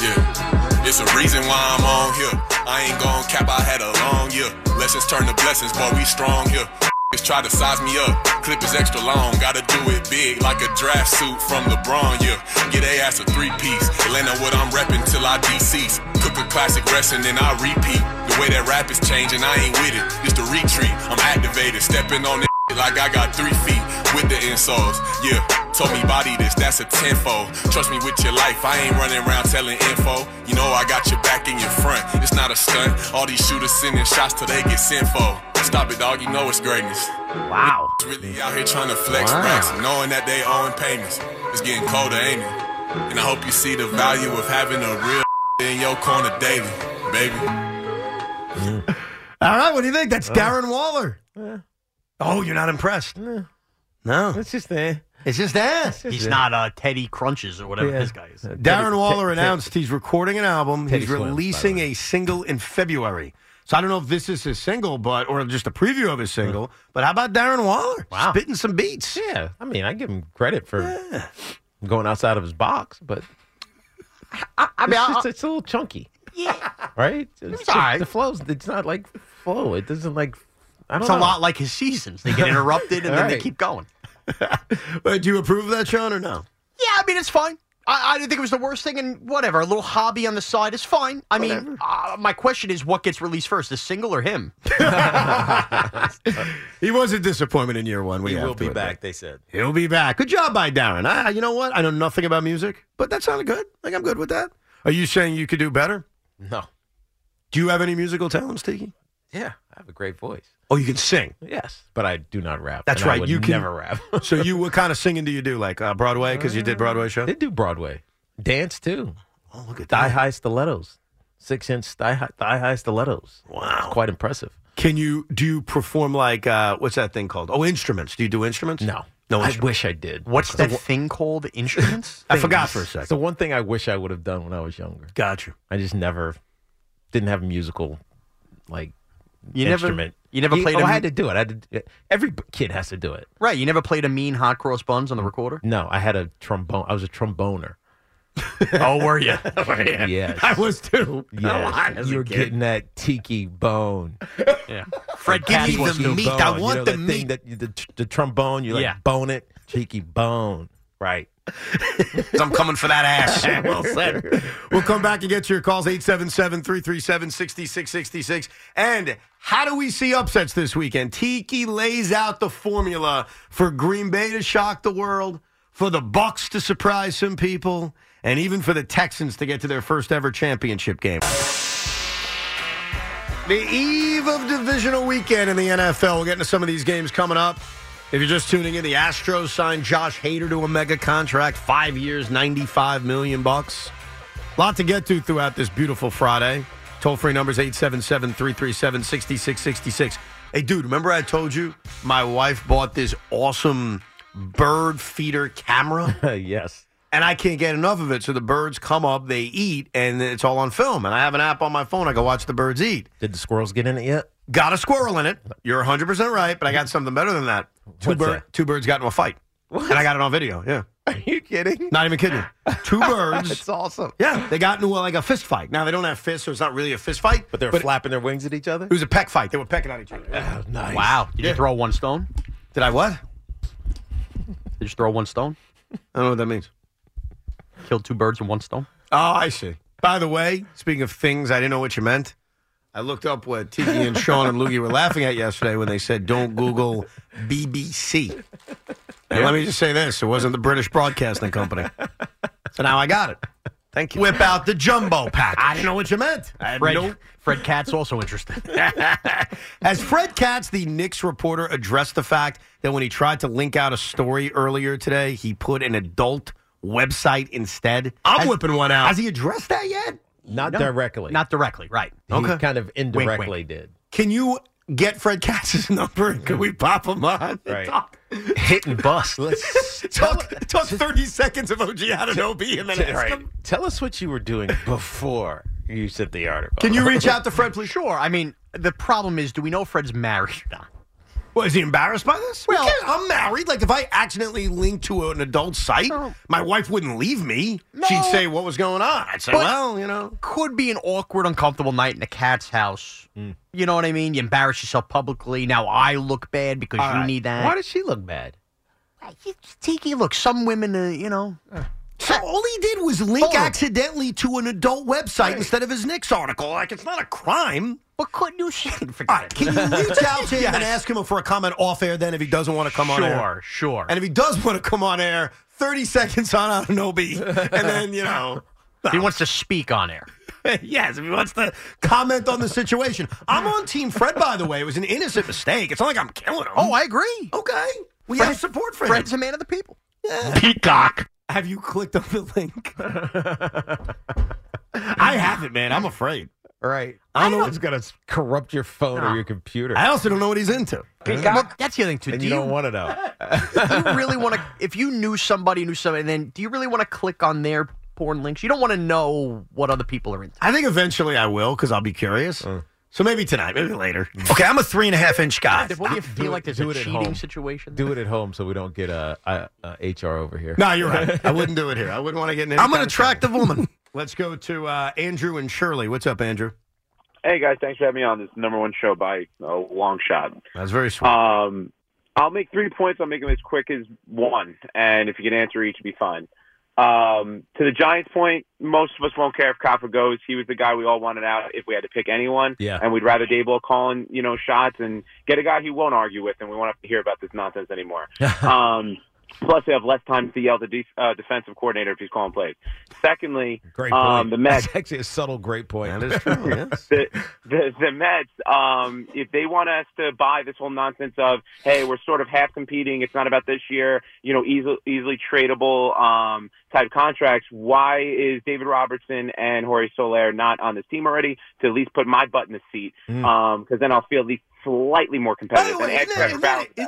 Yeah. It's a reason why I'm on here. I ain't gonna cap, I had a long year. Lessons turn to blessings, boy, we strong here. Just try to size me up. Clip is extra long. Gotta do it big like a draft suit from LeBron, yeah. Get a ass a three-piece. Atlanta what I'm reppin' till I decease. Cook a classic rest and then I repeat. The way that rap is changing, I ain't with it. It's the retreat. I'm activated, stepping on it. Like I got 3 feet with the insoles, yeah. Told me body this, that's a tenfold. Trust me with your life, I ain't running around telling info. You know I got your back and your front, it's not a stunt. All these shooters sending shots till they get sinful. Stop it, dog, you know it's greatness. Wow. Really out here trying to flex racks, knowing that they owing payments. It's getting colder, ain't it? And I hope you see the value of having a real in your corner daily, baby. All right, what do you think? That's Darren Waller. Yeah. Oh, you're not impressed? No. It's just there. It's just there. He's not Teddy Crunches or whatever this guy is. Darren Waller announced he's recording an album. He's releasing a single in February. So I don't know if this is his single, but or just a preview of his single. But how about Darren Waller? Wow. Spitting some beats. Yeah. I mean, I give him credit for going outside of his box, but it's a little chunky. Yeah. Right? It's all right. The flows, it's not like flow. It doesn't like... It's a lot like his seasons. They get interrupted and then they keep going. Do you approve of that, Sean, or no? Yeah, I mean, it's fine. I didn't think it was the worst thing, and whatever. A little hobby on the side is fine. I mean, my question is, what gets released first, the single or him? He was a disappointment in year one. He will be back, they said. He'll be back. Good job by Darren. You know what? I know nothing about music, but that sounded good. Like, I'm good with that. Are you saying you could do better? No. Do you have any musical talents, Tiki? Yeah, I have a great voice. Oh, you can sing? Yes, but I do not rap. That's right. You can never rap. So you, what kind of singing do you do? Like Broadway, because you did Broadway show? Did do Broadway. Dance, too. Oh, look at that. Thigh-high stilettos. 6-inch thigh-high stilettos. Wow. It's quite impressive. Do you perform like, what's that thing called? Oh, instruments. Do you do instruments? No I wish I did. What's that thing called? Instruments? I forgot for a second. It's the one thing I wish I would have done when I was younger. Gotcha. I just didn't have a musical, like, instrument. You never played I had to do it. Every kid has to do it. Right. You never played a mean hot cross buns on the recorder? No, I had a trombone. I was a tromboner. Oh, were you? Yes. I was too. Yes. You were getting that tiki bone. Yeah. Fred Katz give me the meat. Bone. I want the meat. The trombone, you like bone it. Cheeky bone. Right. I'm coming for that ass. Well said. We'll come back and get to your calls, 877-337-6666. And how do we see upsets this weekend? Tiki lays out the formula for Green Bay to shock the world, for the Bucs to surprise some people, and even for the Texans to get to their first ever championship game. The eve of divisional weekend in the NFL. We'll get into some of these games coming up. If you're just tuning in, the Astros signed Josh Hader to a mega contract, 5 years, $95 million. A lot to get to throughout this beautiful Friday. Toll-free numbers 877-337-6666. Hey, dude, remember I told you my wife bought this awesome bird feeder camera? Yes. And I can't get enough of it, so the birds come up, they eat, and it's all on film. And I have an app on my phone. I can watch the birds eat. Did the squirrels get in it yet? Got a squirrel in it. You're 100% right, but I got something better than that. Two birds got into a fight. What? And I got it on video, yeah. Are you kidding? Not even kidding. Two birds. That's awesome. Yeah, they got into like a fist fight. Now, they don't have fists, so it's not really a fist fight. But they were flapping their wings at each other? It was a peck fight. They were pecking at each other. Oh, nice. Wow. Did you throw one stone? Did I what? Did you throw one stone? I don't know what that means. Killed two birds with one stone? Oh, I see. By the way, speaking of things, I didn't know what you meant. I looked up what Tiki and Sean and Loogie were laughing at yesterday when they said, don't Google BBC. And let me just say this. It wasn't the British Broadcasting Company. So now I got it. Thank you. Whip out the jumbo package. I didn't know what you meant. Fred Katz also interested. Has Fred Katz, the Knicks reporter, addressed the fact that when he tried to link out a story earlier today, he put an adult website instead? I'm whipping one out. Has he addressed that yet? Not directly. Not directly, right. Okay. He kind of indirectly did. Can you get Fred Katz's number? Can we pop him on? Right. Talk? Hit and bust. Let's talk 30 seconds of OG Anunoby and then ask him. Tell us what you were doing before you sent the article. Can you reach out to Fred, please? Sure. I mean, the problem is, do we know Fred's married or not? Well, is he embarrassed by this? Well, I'm married. Like, if I accidentally linked to an adult site, my wife wouldn't leave me. No. She'd say, what was going on? I'd say, well, you know. Could be an awkward, uncomfortable night in a cat's house. Mm. You know what I mean? You embarrass yourself publicly. Now I look bad because you need that. Why does she look bad? Tiki, look, some women, you know. So all he did was link accidentally to an adult website instead of his Knicks article. Like, it's not a crime. But couldn't you shit for that? Can you reach out to him and ask him for a comment off air then if he doesn't want to come on air? Sure. And if he does want to come on air, 30 seconds on Anunoby. And then, you know. He wants to speak on air. Yes, if he wants to comment on the situation. I'm on Team Fred, by the way. It was an innocent mistake. It's not like I'm killing him. Oh, I agree. Okay. We have support for him. Fred's a man of the people. Yeah. Peacock. Have you clicked on the link? I haven't, man. I'm afraid. Right. I don't know what's going to corrupt your phone or your computer. I also don't know what he's into. Look, that's the other thing, too. And you don't want to know. Do you really want to? If you knew somebody, then do you really want to click on their porn links? You don't want to know what other people are into. I think eventually I will because I'll be curious. So maybe tonight, maybe later. Okay, I'm a 3.5-inch guy. What do you feel like there's a cheating situation? Do it at home so we don't get HR over here. No, you're right. I wouldn't do it here. I wouldn't want to get in any I'm an attractive woman. Let's go to Andrew and Shirley. What's up, Andrew? Hey, guys. Thanks for having me on. This is the #1 show by a long shot. That's very sweet. I'll make 3 points. I'll make them as quick as one. And if you can answer each, it'll be fine. To the Giants' point, most of us won't care if Kafka goes. He was the guy we all wanted out if we had to pick anyone. Yeah. And we'd rather Daboll calling, shots and get a guy he won't argue with, and we won't have to hear about this nonsense anymore. Plus, they have less time to yell at the defensive coordinator if he's calling plays. Secondly, great point. The Mets. That's actually a subtle great point. That is true. The Mets, if they want us to buy this whole nonsense of, hey, we're sort of half competing, it's not about this year, you know, easily tradable type contracts, why is David Robertson and Jorge Soler not on this team already to at least put my butt in the seat? Because then I'll feel at least slightly more competitive. By the way, isn't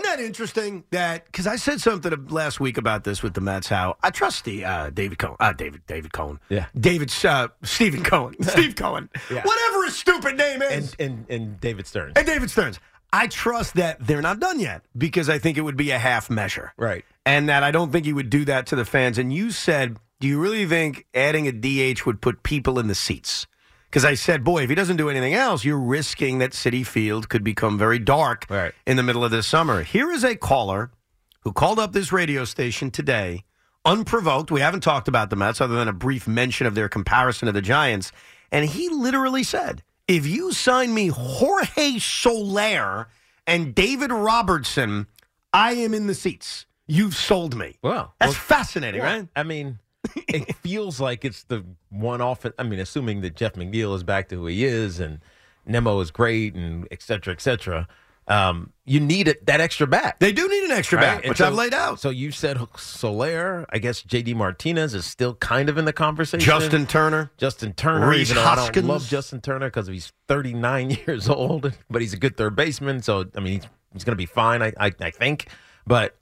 that interesting? That because I said something last week about this with the Mets. How I trust the David Cohen. Yeah, Stephen Cohen, Steve Cohen, yeah. Whatever his stupid name is, and David Stearns. I trust that they're not done yet because I think it would be a half measure, right? And that I don't think he would do that to the fans. And you said, do you really think adding a DH would put people in the seats? Because I said, boy, if he doesn't do anything else, you're risking that Citi Field could become very dark in the middle of this summer. Here is a caller who called up this radio station today, unprovoked. We haven't talked about the Mets other than a brief mention of their comparison to the Giants. And he literally said, if you sign me Jorge Soler and David Robertson, I am in the seats. You've sold me. Wow. That's fascinating, right? I mean... it feels like it's the one off. I mean, assuming that Jeff McNeil is back to who he is and Nemo is great and et cetera, you need that extra bat. They do need an extra bat, which I've laid out. So you said Soler. I guess J.D. Martinez is still kind of in the conversation. Justin Turner. Reese Hoskins. I don't love Justin Turner because he's 39 years old, but he's a good third baseman. So, I mean, he's going to be fine, I think. But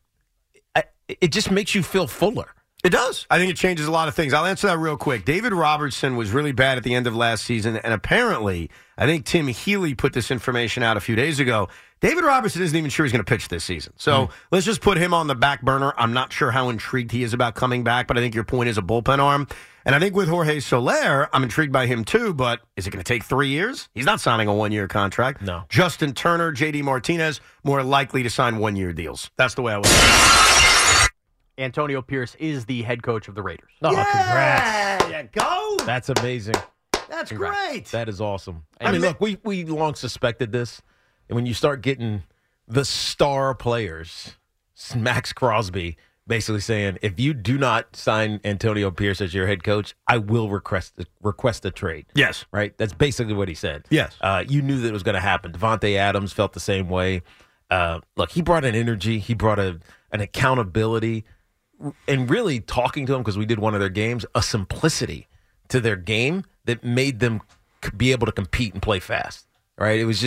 it just makes you feel fuller. It does. I think it changes a lot of things. I'll answer that real quick. David Robertson was really bad at the end of last season, and apparently, I think Tim Healy put this information out a few days ago. David Robertson isn't even sure he's going to pitch this season. So let's just put him on the back burner. I'm not sure how intrigued he is about coming back, but I think your point is a bullpen arm. And I think with Jorge Soler, I'm intrigued by him too, but is it going to take 3 years? He's not signing a one-year contract. No. Justin Turner, J.D. Martinez, more likely to sign one-year deals. That's the way I would. Antonio Pierce is the head coach of the Raiders. Oh, yeah, congrats. There you go. That's amazing. That's great. That is awesome. I mean, look, we long suspected this. And when you start getting the star players, Max Crosby basically saying, if you do not sign Antonio Pierce as your head coach, I will request a trade. Yes. Right? That's basically what he said. Yes. You knew that it was going to happen. Devontae Adams felt the same way. Look, he brought an energy. He brought an accountability. And really talking to them, because we did one of their games, a simplicity to their game that made them be able to compete and play fast, right? It was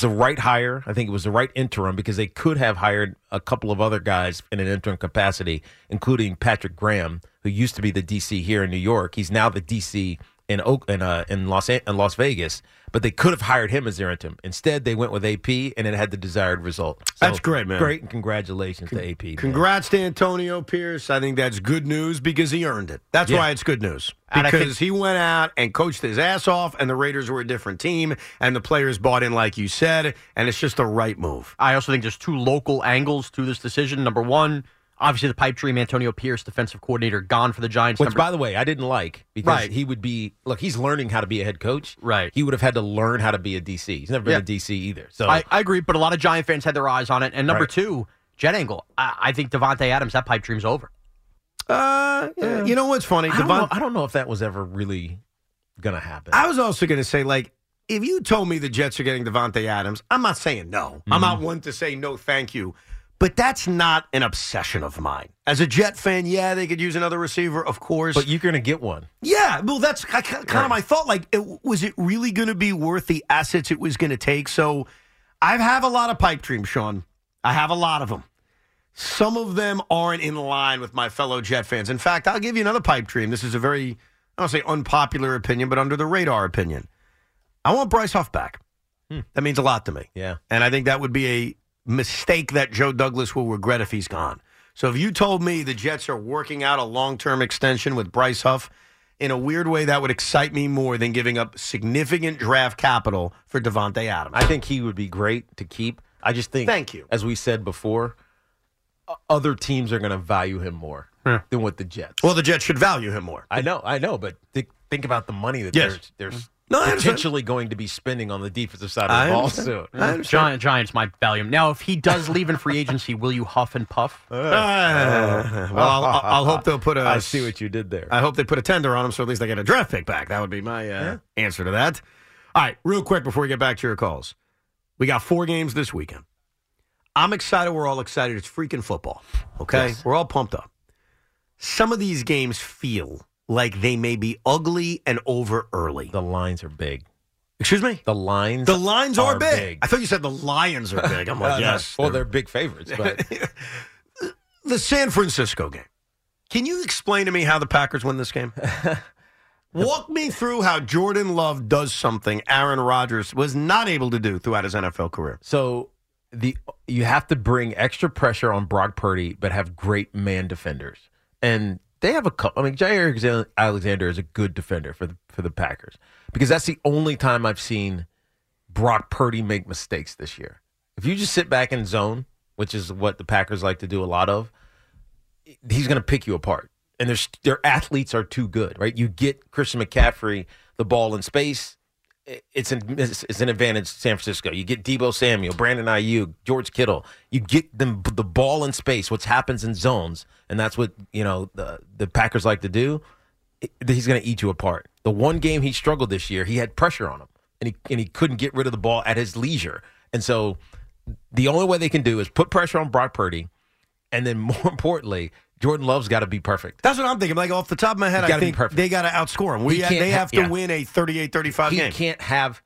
the right hire. I think it was the right interim because they could have hired a couple of other guys in an interim capacity, including Patrick Graham, who used to be the D.C. here in New York. He's now the D.C. in Las Vegas, but they could have hired him as their interim. Instead, they went with AP, and it had the desired result. So, that's great, man. Great, and congratulations to AP. Congrats to Antonio Pierce. I think that's good news because he earned it. That's why it's good news. Because he went out and coached his ass off, and the Raiders were a different team, and the players bought in like you said, and it's just the right move. I also think there's two local angles to this decision. Number one, obviously, the pipe dream, Antonio Pierce, defensive coordinator, gone for the Giants. Which, by the way, I didn't like because he would be – look, he's learning how to be a head coach. Right. He would have had to learn how to be a D.C. He's never been a D.C. either. So I agree, but a lot of Giant fans had their eyes on it. And number two, Jet Angle, I think Devontae Adams, that pipe dream's over. You know what's funny? I don't know if that was ever really going to happen. I was also going to say, like, if you told me the Jets are getting Devontae Adams, I'm not saying no. Mm-hmm. I'm not one to say no thank you. But that's not an obsession of mine. As a Jet fan, they could use another receiver, of course. But you're going to get one. Yeah, well, that's kind of my thought. Like, was it really going to be worth the assets it was going to take? So I have a lot of pipe dreams, Sean. I have a lot of them. Some of them aren't in line with my fellow Jet fans. In fact, I'll give you another pipe dream. This is a very, I don't say unpopular opinion, but under the radar opinion. I want Bryce Huff back. That means a lot to me. Yeah. And I think that would be a mistake that Joe Douglas will regret if he's gone. So if you told me the Jets are working out a long-term extension with Bryce Huff, in a weird way, that would excite me more than giving up significant draft capital for Devontae Adams. I think he would be great to keep. I just think, as we said before, other teams are going to value him more than what the Jets. Well, the Jets should value him more. I know, but think about the money that they're No, potentially going to be spending on the defensive side of the ball soon. Giants might value him. Now, if he does leave in free agency, will you huff and puff? Well, I'll hope they'll put a... I see what you did there. I hope they put a tender on him so at least they get a draft pick back. That would be my answer to that. All right, real quick before we get back to your calls. We got 4 games this weekend. I'm excited. We're all excited. It's freaking football, okay? Yes. We're all pumped up. Some of these games feel... like they may be ugly and over early. The lines are big. Excuse me? The lines are big. I thought you said the Lions are big. I'm like, yes. Well, they're big favorites. But the San Francisco game. Can you explain to me how the Packers win this game? Walk me through how Jordan Love does something Aaron Rodgers was not able to do throughout his NFL career. So you have to bring extra pressure on Brock Purdy, but have great man defenders. And... they have a couple. I mean, Jair Alexander is a good defender for the Packers because that's the only time I've seen Brock Purdy make mistakes this year. If you just sit back and zone, which is what the Packers like to do a lot of, he's going to pick you apart. And their athletes are too good, right? You get Christian McCaffrey the ball in space, it's an advantage to San Francisco. You get Deebo Samuel, Brandon Ayuk, George Kittle. You get them the ball in space, what happens in zones, and that's what the Packers like to do. He's going to eat you apart. The one game he struggled this year, he had pressure on him, and he couldn't get rid of the ball at his leisure. And so the only way they can do is put pressure on Brock Purdy, and then more importantly, Jordan Love's got to be perfect. That's what I'm thinking. Like, off the top of my head, I think they got to outscore him. They have to win a 38-35 game. He can't have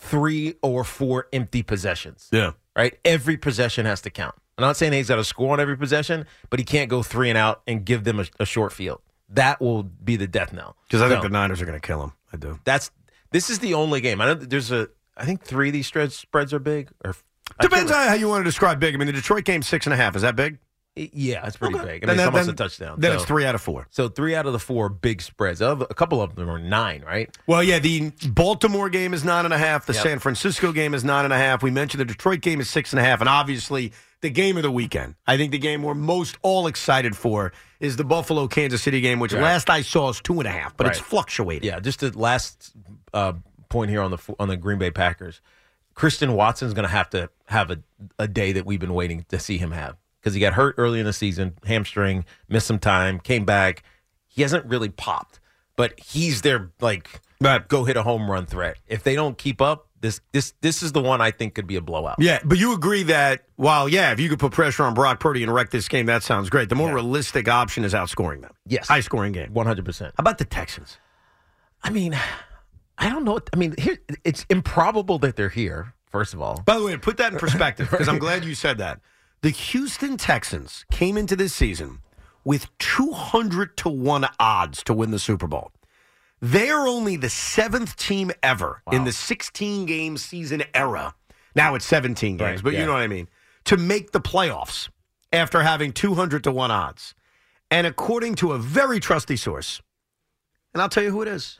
3 or 4 empty possessions. Yeah. Right? Every possession has to count. I'm not saying he's got to score on every possession, but he can't go 3 and out and give them a short field. That will be the death knell. Because I think the Niners are going to kill him. I do. This is the only game. I know there's I think 3 of these spreads are big. Depends on how you want to describe big. I mean, the Detroit game, 6.5. Is that big? Yeah, it's pretty big. I mean, it's almost a touchdown. Then it's 3 out of 4. So 3 out of the 4 big spreads. A couple of them are 9, right? Well, yeah, the Baltimore game is 9.5. The San Francisco game is 9.5. We mentioned the Detroit game is 6.5. And obviously, the game of the weekend. I think the game we're most all excited for is the Buffalo-Kansas City game, which last I saw is 2.5. But it's fluctuated. Yeah, just the last point here on the Green Bay Packers. Christian Watson's going to have to have a day that we've been waiting to see him have. Because he got hurt early in the season, hamstring, missed some time, came back. He hasn't really popped, but he's their, go hit a home run threat. If they don't keep up, this is the one I think could be a blowout. Yeah, but you agree that, if you could put pressure on Brock Purdy and wreck this game, that sounds great. The more realistic option is outscoring them. Yes. High-scoring game. 100%. How about the Texans? I mean, I don't know. I mean, it's improbable that they're here, first of all. By the way, to put that in perspective, because I'm glad you said that. The Houston Texans came into this season with 200-1 odds to win the Super Bowl. They are only the 7th team ever in the 16-game season era. Now it's 17 games, but you know what I mean. To make the playoffs after having 200-1 odds. And according to a very trusty source, and I'll tell you who it is,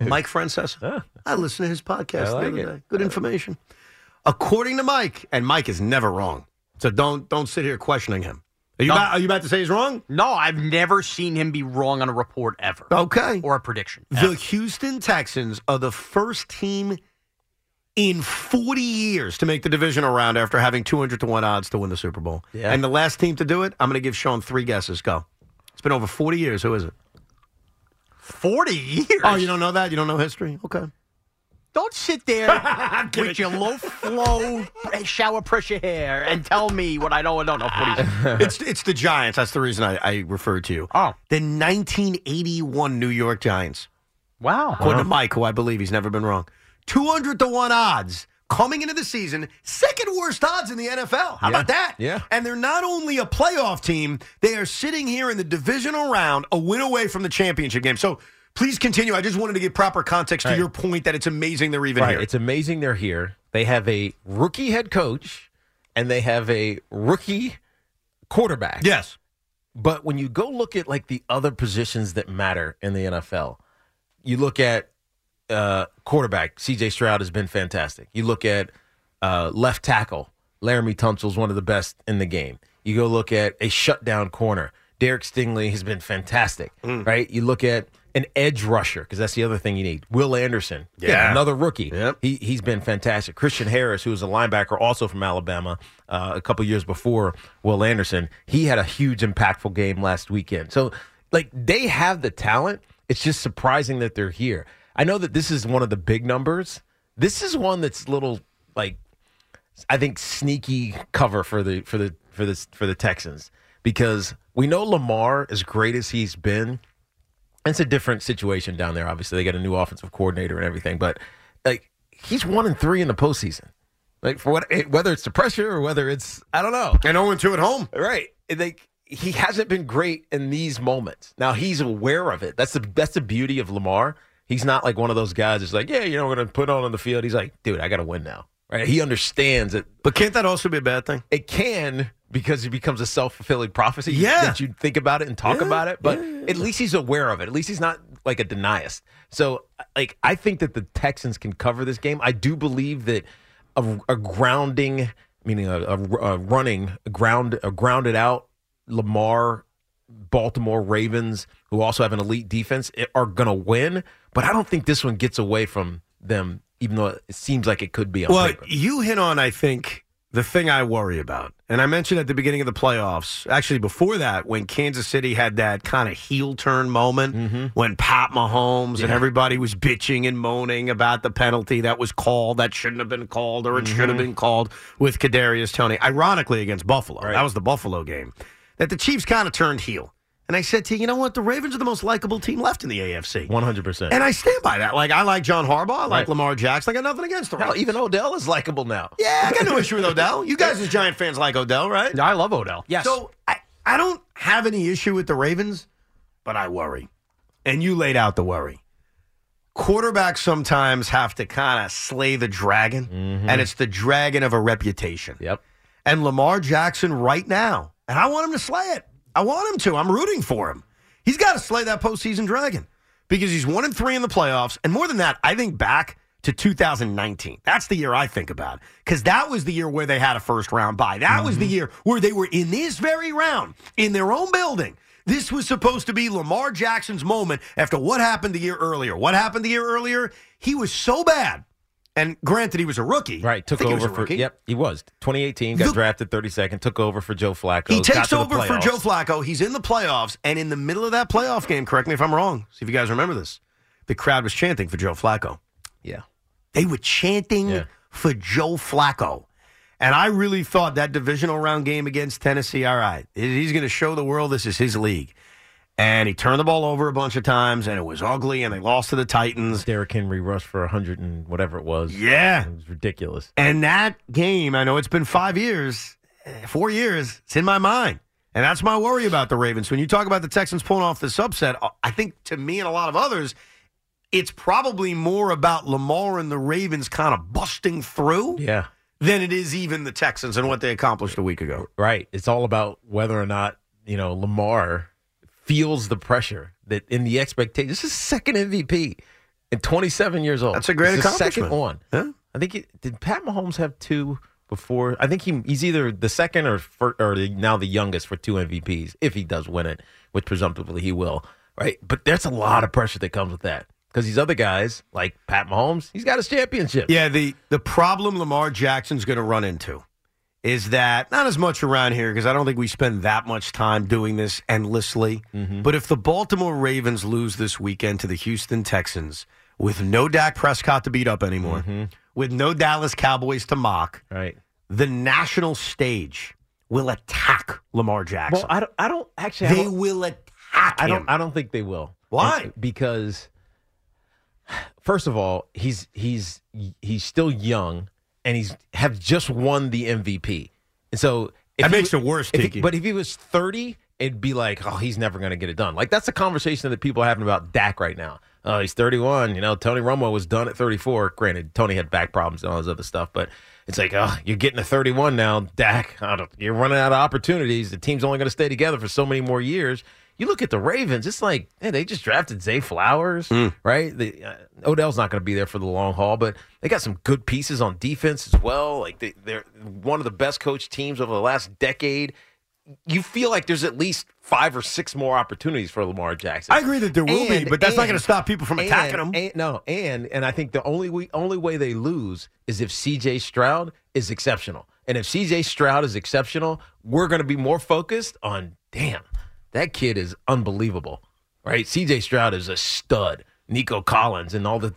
Mike Francesa. I listened to his podcast the other day. Good information. According to Mike, and Mike is never wrong. So don't sit here questioning him. Are you about to say he's wrong? No, I've never seen him be wrong on a report ever. Okay. Or a prediction. Ever. The Houston Texans are the first team in 40 years to make the divisional round after having 200-1 odds to win the Super Bowl. Yeah. And the last team to do it, I'm going to give Sean 3 guesses. Go. It's been over 40 years. Who is it? 40 years? Oh, you don't know that? You don't know history? Okay. Don't sit there with your low-flow shower pressure hair and tell me what I know and don't know. It's the Giants. That's the reason I referred to you. Oh. The 1981 New York Giants. Wow. According to Mike, who I believe he's never been wrong. 200-1 odds coming into the season. Second worst odds in the NFL. How about that? Yeah. And they're not only a playoff team, they are sitting here in the divisional round, a win away from the championship game. So... please continue. I just wanted to give proper context to your point that it's amazing they're even here. It's amazing they're here. They have a rookie head coach, and they have a rookie quarterback. Yes. But when you go look at, the other positions that matter in the NFL, you look at quarterback. C.J. Stroud has been fantastic. You look at left tackle. Laramie Tunsil's one of the best in the game. You go look at a shutdown corner. Derek Stingley has been fantastic, right? You look at an edge rusher, because that's the other thing you need. Will Anderson, another rookie. Yep. He's been fantastic. Christian Harris, who was a linebacker also from Alabama a couple years before Will Anderson, he had a huge, impactful game last weekend. So, like, they have the talent. It's just surprising that they're here. I know that this is one of the big numbers. This is one that's little, like, I think sneaky cover for the Texans, because we know Lamar, as great as he's been, it's a different situation down there. Obviously, they got a new offensive coordinator and everything, but like he's 1-3 in the postseason. Like for whether it's the pressure or whether it's, I don't know, and 0-2 at home, right? Like he hasn't been great in these moments. Now he's aware of it. That's the beauty of Lamar. He's not like one of those guys that's like, yeah, you know, we're gonna put on the field. He's like, dude, I got to win now. Right? He understands it. But can't that also be a bad thing? It can, because it becomes a self-fulfilling prophecy that you think about it and talk about it. But at least he's aware of it. At least he's not like a denialist. So, like, I think that the Texans can cover this game. I do believe that a grounding, meaning a running, a grounded out Lamar, Baltimore Ravens, who also have an elite defense, are going to win. But I don't think this one gets away from them, even though it seems like it could be on paper. Well, you hit on, I think, the thing I worry about. And I mentioned at the beginning of the playoffs, actually before that, when Kansas City had that kind of heel turn moment when Pat Mahomes and everybody was bitching and moaning about the penalty that was called, that shouldn't have been called, or it should have been called with Kadarius Toney, ironically against Buffalo. Right. That was the Buffalo game. That the Chiefs kind of turned heel. And I said to you, you know what? The Ravens are the most likable team left in the AFC. 100%. And I stand by that. Like, I like John Harbaugh. I like Lamar Jackson. I got nothing against the Ravens. Hell, even Odell is likable now. Yeah, I got no issue with Odell. You guys as Giant fans like Odell, right? I love Odell. Yes. So I don't have any issue with the Ravens, but I worry. And you laid out the worry. Quarterbacks sometimes have to kind of slay the dragon, and it's the dragon of a reputation. Yep. And Lamar Jackson right now, and I want him to slay it. I want him to. I'm rooting for him. He's got to slay that postseason dragon, because he's 1-3 in the playoffs. And more than that, I think back to 2019. That's the year I think about, because that was the year where they had a first-round bye. That was the year where they were in this very round, in their own building. This was supposed to be Lamar Jackson's moment after what happened the year earlier. What happened the year earlier? He was so bad. And granted, he was a rookie. Right, took over for – yep, he was. 2018, got drafted 32nd, took over for Joe Flacco. He takes over for Joe Flacco. He's in the playoffs, and in the middle of that playoff game, correct me if I'm wrong, see if you guys remember this, the crowd was chanting for Joe Flacco. Yeah. They were chanting for Joe Flacco. And I really thought that divisional round game against Tennessee, all right, he's going to show the world this is his league. And he turned the ball over a bunch of times, and it was ugly, and they lost to the Titans. Derrick Henry rushed for 100 and whatever it was. Yeah. It was ridiculous. And that game, I know it's been 4 years, it's in my mind. And that's my worry about the Ravens. When you talk about the Texans pulling off this upset, I think to me and a lot of others, it's probably more about Lamar and the Ravens kind of busting through. Yeah. Than it is even the Texans and what they accomplished a week ago. Right. It's all about whether or not, you know, Lamar feels the pressure that in the expectation. This is second MVP and 27 years old. That's a great accomplishment. Second one. Huh? I think did Pat Mahomes have two before? I think he's either the second or now the youngest for two MVPs if he does win it, which presumptively he will. Right, but there's a lot of pressure that comes with that, because these other guys like Pat Mahomes, he's got his championship. Yeah, the problem Lamar Jackson's going to run into is that, not as much around here, because I don't think we spend that much time doing this endlessly, but if the Baltimore Ravens lose this weekend to the Houston Texans, with no Dak Prescott to beat up anymore, with no Dallas Cowboys to mock, right, the national stage will attack Lamar Jackson. Well, I don't actually. They will attack him. I don't think they will. Why? Because, first of all, he's still young. And he's have just won the MVP. And so that makes it worse, Tiki. But if he was 30, it'd be like, oh, he's never going to get it done. Like, that's a conversation that people are having about Dak right now. Oh, he's 31. You know, Tony Romo was done at 34. Granted, Tony had back problems and all this other stuff. But it's like, oh, you're getting to 31 now, Dak. You're running out of opportunities. The team's only going to stay together for so many more years. You look at the Ravens, it's like, hey, they just drafted Zay Flowers, right? Odell's not going to be there for the long haul, but they got some good pieces on defense as well. Like they're one of the best coached teams over the last decade. you feel like there's at least 5 or 6 more opportunities for Lamar Jackson. I agree that there will be, but that's not going to stop people from attacking him. And I think the only way they lose is if C.J. Stroud is exceptional. And if C.J. Stroud is exceptional, we're going to be more focused on, damn, that kid is unbelievable, right? C.J. Stroud is a stud. Nico Collins and all the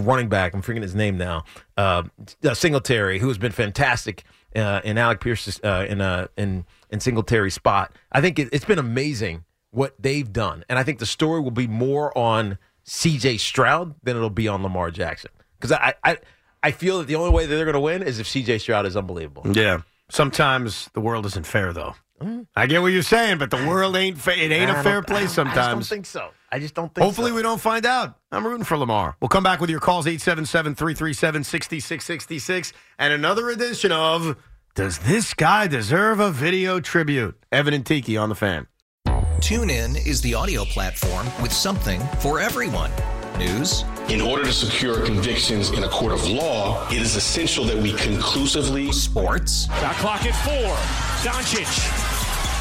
running back. I'm forgetting his name now. Singletary, who has been fantastic in Alec Pierce's in Singletary's spot. I think it's been amazing what they've done, and I think the story will be more on C.J. Stroud than it'll be on Lamar Jackson, because I feel that the only way that they're going to win is if C.J. Stroud is unbelievable. Yeah, sometimes the world isn't fair though. I get what you're saying, but the world ain't fair. It ain't a fair place sometimes. I just don't think so. Hopefully we don't find out. I'm rooting for Lamar. We'll come back with your calls, 877-337-6666, and another edition of Does This Guy Deserve a Video Tribute? Evan and Tiki on the Fan. TuneIn is the audio platform with something for everyone. News. In order to secure convictions in a court of law, it is essential that we conclusively. Sports. Got clock at 4. Doncic.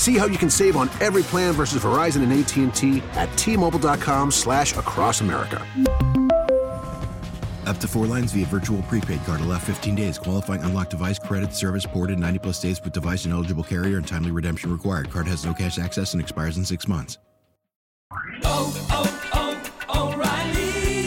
See how you can save on every plan versus Verizon and AT&T at T-Mobile.com/AcrossAmerica. Up to 4 lines via virtual prepaid card. Allow 15 days. Qualifying unlocked device credit service ported 90-plus days with device and eligible carrier and timely redemption required. Card has no cash access and expires in 6 months. O'Reilly.